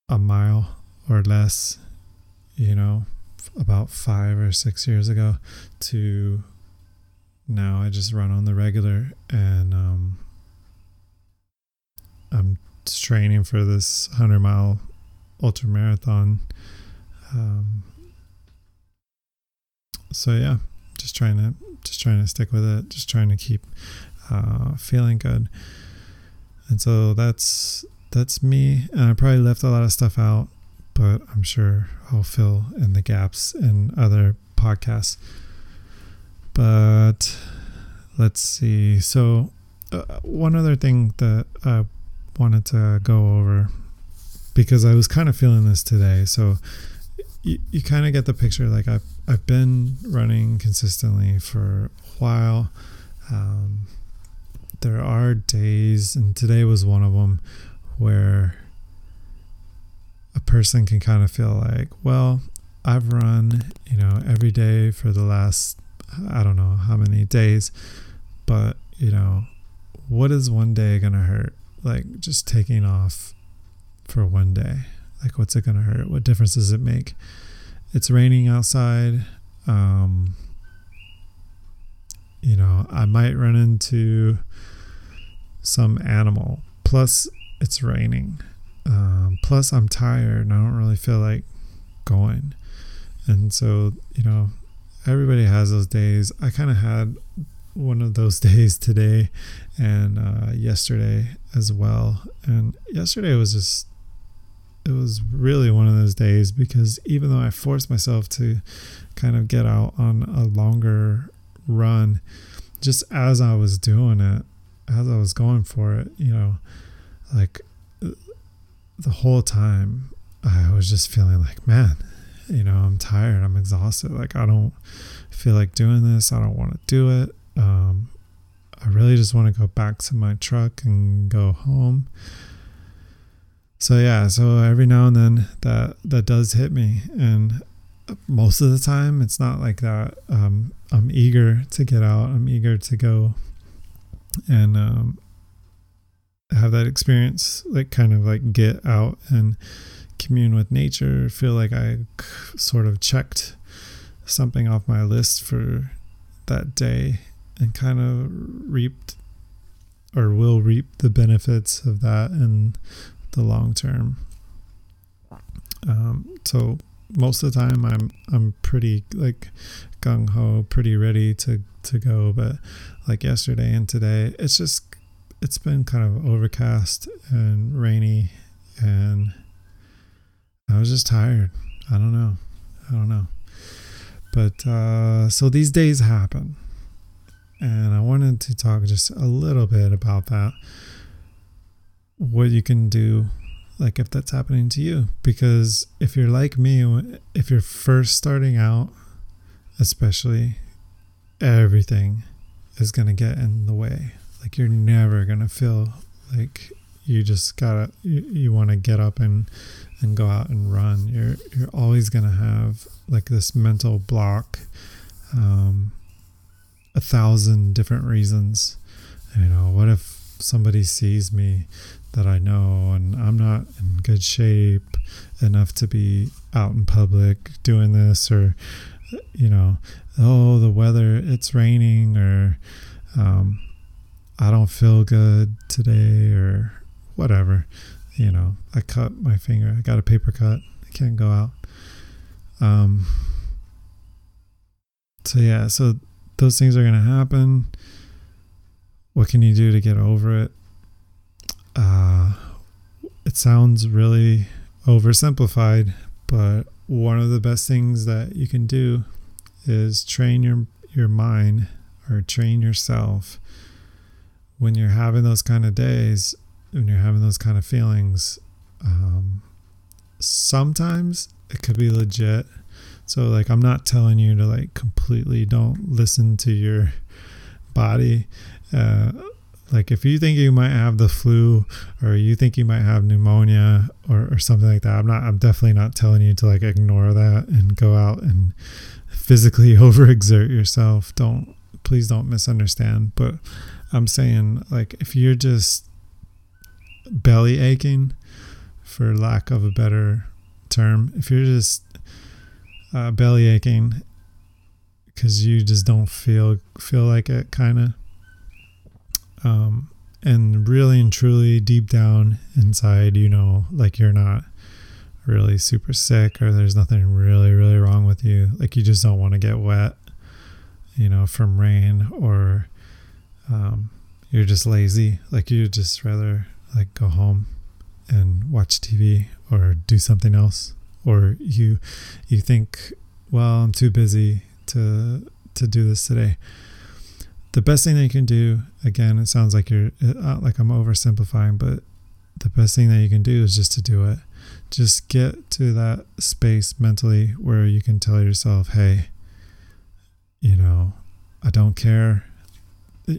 a mile or less, you know, f- about five or six years ago to now I just run on the regular, and um, I'm training for this one hundred mile ultra marathon. Um, so yeah, just trying to just trying to stick with it, just trying to keep uh, feeling good. And so that's that's me. And I probably left a lot of stuff out, but I'm sure I'll fill in the gaps in other podcasts. But let's see. So uh, one other thing that I wanted to go over, because I was kind of feeling this today. So you, you kind of get the picture. Like I've, I've been running consistently for a while. Um, there are days, and today was one of them, where a person can kind of feel like, well, I've run, you know, every day for the last, I don't know how many days, but you know, what is one day going to hurt? Like just taking off for one day. Like what's it going to hurt? What difference does it make? It's raining outside. Um, you know, I might run into some animal. Plus it's raining. Um, plus I'm tired and I don't really feel like going. And so, you know, everybody has those days. I kind of had one of those days today and uh, yesterday as well. And yesterday was just it was really one of those days, because even though I forced myself to kind of get out on a longer run, just as I was doing it, as I was going for it, you know, like the whole time I was just feeling like, man, you know, I'm tired, I'm exhausted. Like, I don't feel like doing this. I don't want to do it. Um, I really just want to go back to my truck and go home. So yeah, so every now and then that, that does hit me. And most of the time it's not like that. Um, I'm eager to get out. I'm eager to go and, um, have that experience, like kind of like get out and commune with nature, feel like I sort of checked something off my list for that day and kind of reaped or will reap the benefits of that in the long term. Um, so most of the time I'm, I'm pretty like gung ho, pretty ready to, to go. But like yesterday and today, it's just, it's been kind of overcast and rainy and I was just tired. I don't know. I don't know. But, uh, so these days happen, and I wanted to talk just a little bit about that. What you can do, like if that's happening to you, because if you're like me, if you're first starting out, especially, everything is going to get in the way. Like, you're never going to feel like you just gotta, you, you want to get up and, and go out and run. You're, you're always going to have like this mental block, um, a thousand different reasons. You know, what if somebody sees me that I know and I'm not in good shape enough to be out in public doing this, or, you know, oh, the weather, it's raining, or, um, I don't feel good today, or whatever, you know, I cut my finger, I got a paper cut, I can't go out. Um, so yeah, so those things are going to happen. What can you do to get over it? Uh, it sounds really oversimplified, but one of the best things that you can do is train your, your mind, or train yourself. When you're having those kind of days, when you're having those kind of feelings, um, sometimes it could be legit. So like, I'm not telling you to like completely don't listen to your body. Uh, like if you think you might have the flu, or you think you might have pneumonia, or, or something like that, I'm not, I'm definitely not telling you to like ignore that and go out and physically overexert yourself. Don't, please don't misunderstand. But I'm saying, like, if you're just belly aching, for lack of a better term, if you're just uh, belly aching because you just don't feel feel like it, kind of, um, and really and truly deep down inside, you know, like you're not really super sick, or there's nothing really, really wrong with you. Like, you just don't want to get wet, you know, from rain, or Um, you're just lazy, like you just rather like go home and watch T V or do something else, or you you think, well, I'm too busy to to do this today. The best thing that you can do, again, it sounds like you're uh, like I'm oversimplifying, but the best thing that you can do is just to do it. Just get to that space mentally where you can tell yourself, hey, you know, I don't care.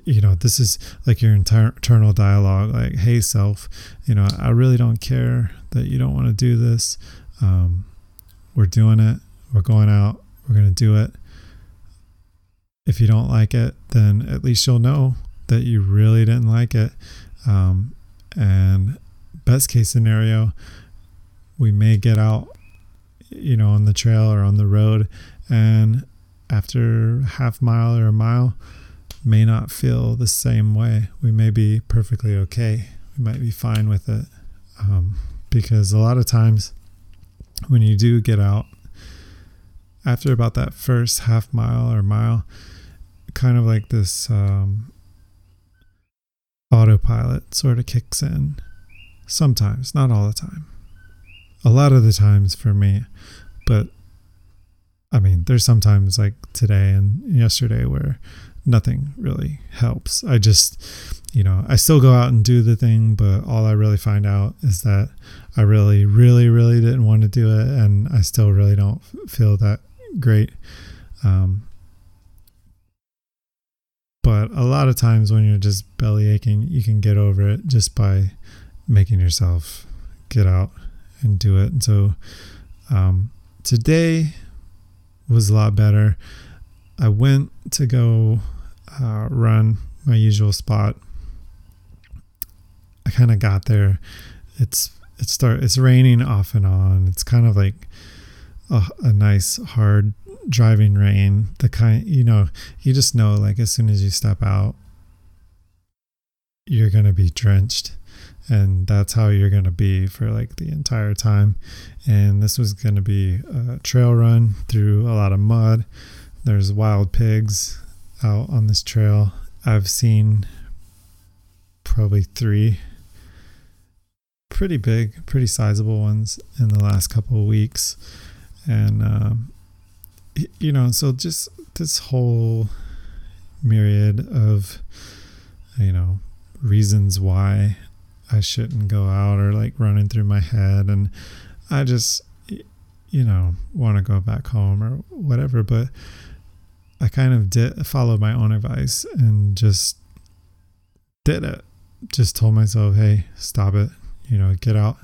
You know, this is like your entire internal dialogue, like, hey, self, you know, I really don't care that you don't want to do this. Um, we're doing it. We're going out. We're going to do it. If you don't like it, then at least you'll know that you really didn't like it. Um, and best case scenario, we may get out, you know, on the trail or on the road, and after half mile or a mile, may not feel the same way. We may be perfectly okay. We might be fine with it. Um, because a lot of times when you do get out, after about that first half mile or mile, kind of like this um, autopilot sort of kicks in. Sometimes, not all the time. a lot of the times for me. But I mean, there's sometimes like today and yesterday where nothing really helps. I just, you know, I still go out and do the thing, but all I really find out is that I really, really, really didn't want to do it. And I still really don't feel that great. Um, but a lot of times when you're just belly aching, you can get over it just by making yourself get out and do it. And so um, today was a lot better. I went to go uh, run my usual spot. I kind of got there. It's it start it's raining off and on. It's kind of like a, a nice hard driving rain. The kind, you know, you just know like as soon as you step out, you're gonna be drenched, and that's how you're gonna be for like the entire time. And this was gonna be a trail run through a lot of mud. There's wild pigs out on this trail. I've seen probably three pretty big, pretty sizable ones in the last couple of weeks. And, um, you know, so just this whole myriad of, you know, reasons why I shouldn't go out are like running through my head. And I just, you know, want to go back home or whatever, but I kind of did follow my own advice and just did it. Just told myself, hey, stop it. You know, get out,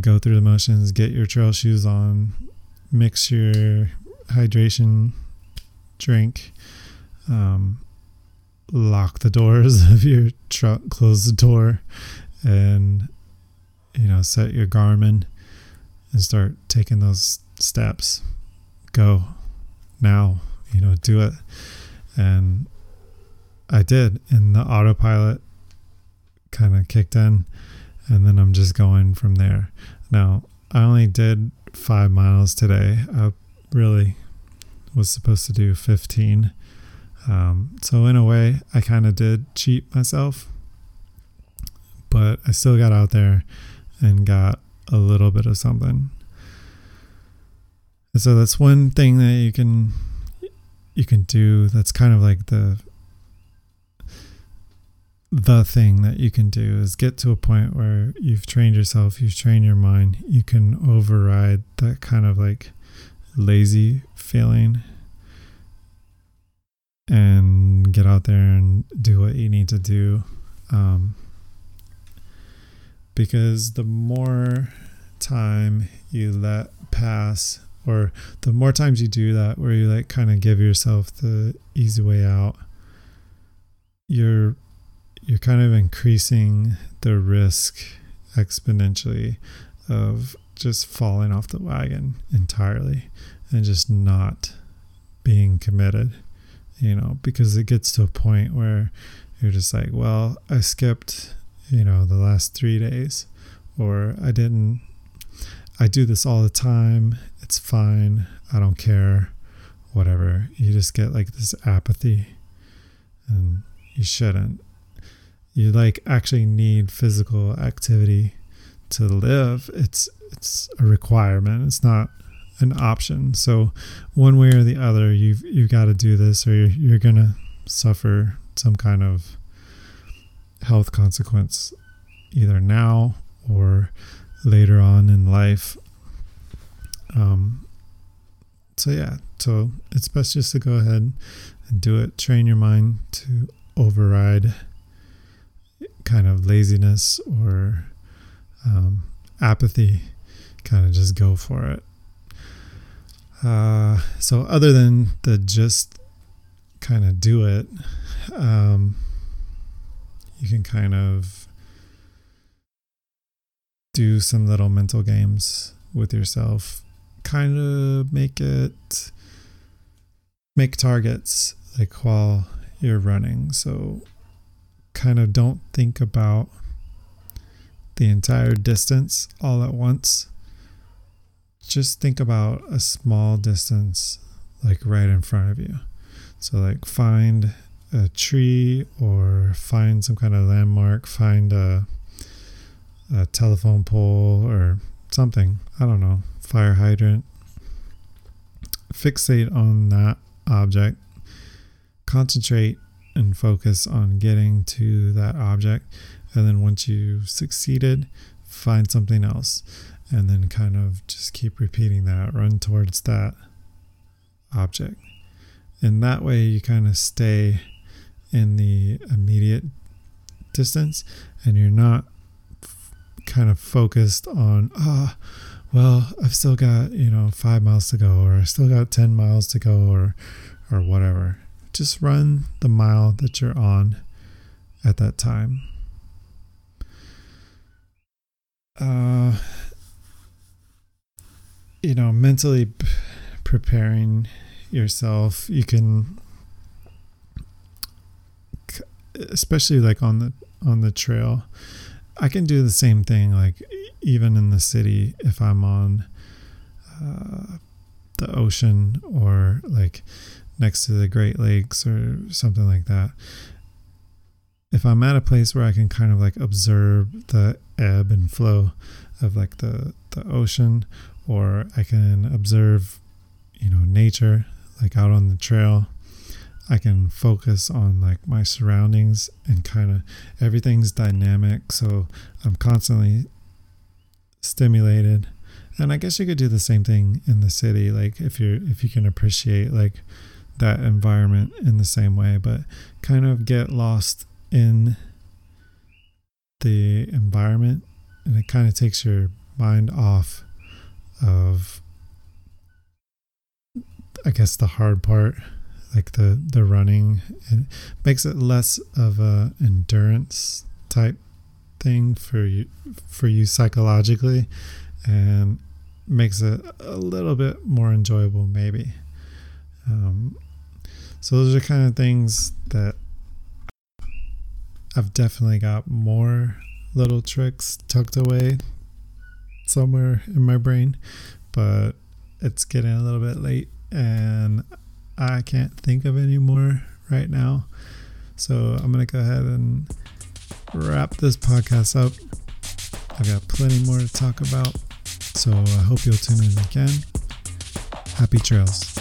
go through the motions, get your trail shoes on, mix your hydration drink, um, lock the doors of your truck, close the door, and, you know, set your Garmin and start taking those steps. Go now. You know, do it. And I did. And the autopilot kind of kicked in. And then I'm just going from there. Now, I only did five miles today. I really was supposed to do fifteen. Um, so in a way, I kind of did cheat myself. But I still got out there and got a little bit of something. And so that's one thing that you can you can do. That's kind of like the the thing that you can do is get to a point where you've trained yourself, you've trained your mind, you can override that kind of like lazy feeling and get out there and do what you need to do. Um, because the more time you let pass, or the more times you do that where you like kind of give yourself the easy way out, you're you're kind of increasing the risk exponentially of just falling off the wagon entirely and just not being committed, you know, because it gets to a point where you're just like, well, I skipped, you know, the last three days, or I didn't, I do this all the time. It's fine. I don't care, whatever. You just get like this apathy, and you shouldn't. You like actually need physical activity to live. It's, it's a requirement. It's not an option. So one way or the other, you've, you've got to do this, or you're, you're going to suffer some kind of health consequence either now or later on in life. Um, so yeah, so it's best just to go ahead and do it. Train your mind to override kind of laziness or um, apathy. Kind of just go for it. Uh, so other than the just kind of do it, um, you can kind of do some little mental games with yourself, kind of make it, make targets like while you're running. So kind of don't think about the entire distance all at once. Just think about a small distance like right in front of you. So like find a tree, or find some kind of landmark, find a, a telephone pole, or something. I don't know. Fire hydrant. Fixate on that object. Concentrate and focus on getting to that object. And then once you've succeeded, find something else. And then kind of just keep repeating that. Run towards that object. And that way you kind of stay in the immediate distance and you're not f- kind of focused on, ah, oh, well, I've still got, you know, five miles to go, or I still got ten miles to go, or, or whatever. Just run the mile that you're on at that time. Uh, you know, mentally p- preparing yourself, you can, especially like on the on the trail, I can do the same thing, like even in the city if I'm on uh, the ocean or like next to the Great Lakes or something like that. If I'm at a place where I can kind of like observe the ebb and flow of like the the ocean, or I can observe, you know, nature, like out on the trail, I can focus on like my surroundings and kind of everything's dynamic. So I'm constantly stimulated. And I guess you could do the same thing in the city. Like if you're, if you can appreciate like that environment in the same way, but kind of get lost in the environment, and it kind of takes your mind off of, I guess, the hard part. Like the, the running, it makes it less of a endurance type thing for you, for you psychologically, and makes it a little bit more enjoyable maybe. Um, so those are kind of things that I've definitely got more little tricks tucked away somewhere in my brain, but it's getting a little bit late and I can't think of any more right now. So I'm going to go ahead and wrap this podcast up. I've got plenty more to talk about. So I hope you'll tune in again. Happy trails.